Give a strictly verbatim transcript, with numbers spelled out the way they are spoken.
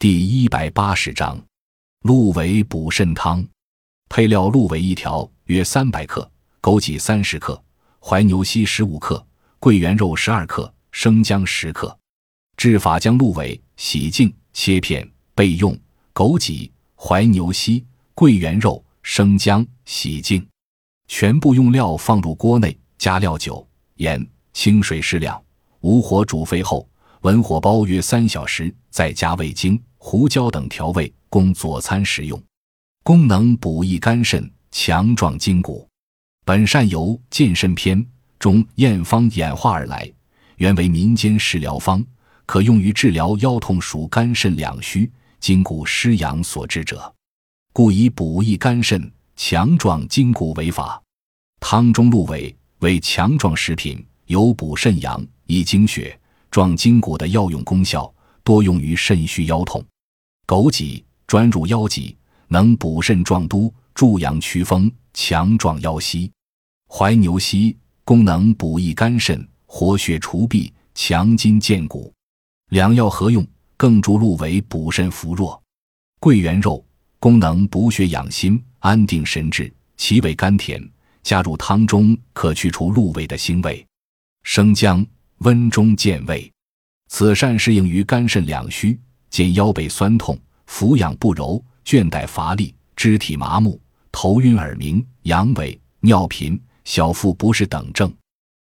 第一百八十章，鹿尾补肾汤。配料：鹿尾一条约三百克，枸杞三十克，怀牛膝十五克，桂圆肉十二克，生姜十克。制法：将鹿尾洗净，切片备用。枸杞、怀牛膝、桂圆肉、生姜洗净，全部用料放入锅内，加料酒、盐、清水适量，无火煮沸后，文火煲约三小时，再加味精、胡椒等调味，供佐餐食用。功能：补益肝肾，强壮筋骨。本膳由《健肾篇》中验方演化而来，原为民间食疗方，可用于治疗腰痛、属肝肾两虚、筋骨失养所致者，故以补益肝肾、强壮筋骨为法。汤中鹿尾为强壮食品，有补肾阳、益精血、壮筋骨的药用功效，多用于肾虚腰痛。枸杞专入腰脊，能补肾壮都、助阳祛风、强壮腰膝。怀牛膝功能：补益肝肾，活血除痹，强筋健骨。两药合用，更助鹿尾补肾扶弱。桂圆肉功能：补血养心，安定神志，其味甘甜，加入汤中可去除鹿尾的腥味。生姜温中健胃，此膳适应于肝肾两虚，减腰背酸痛、俯仰不柔、倦怠乏力、肢体麻木、头晕耳鸣、阳痿、尿频、小腹不适等症。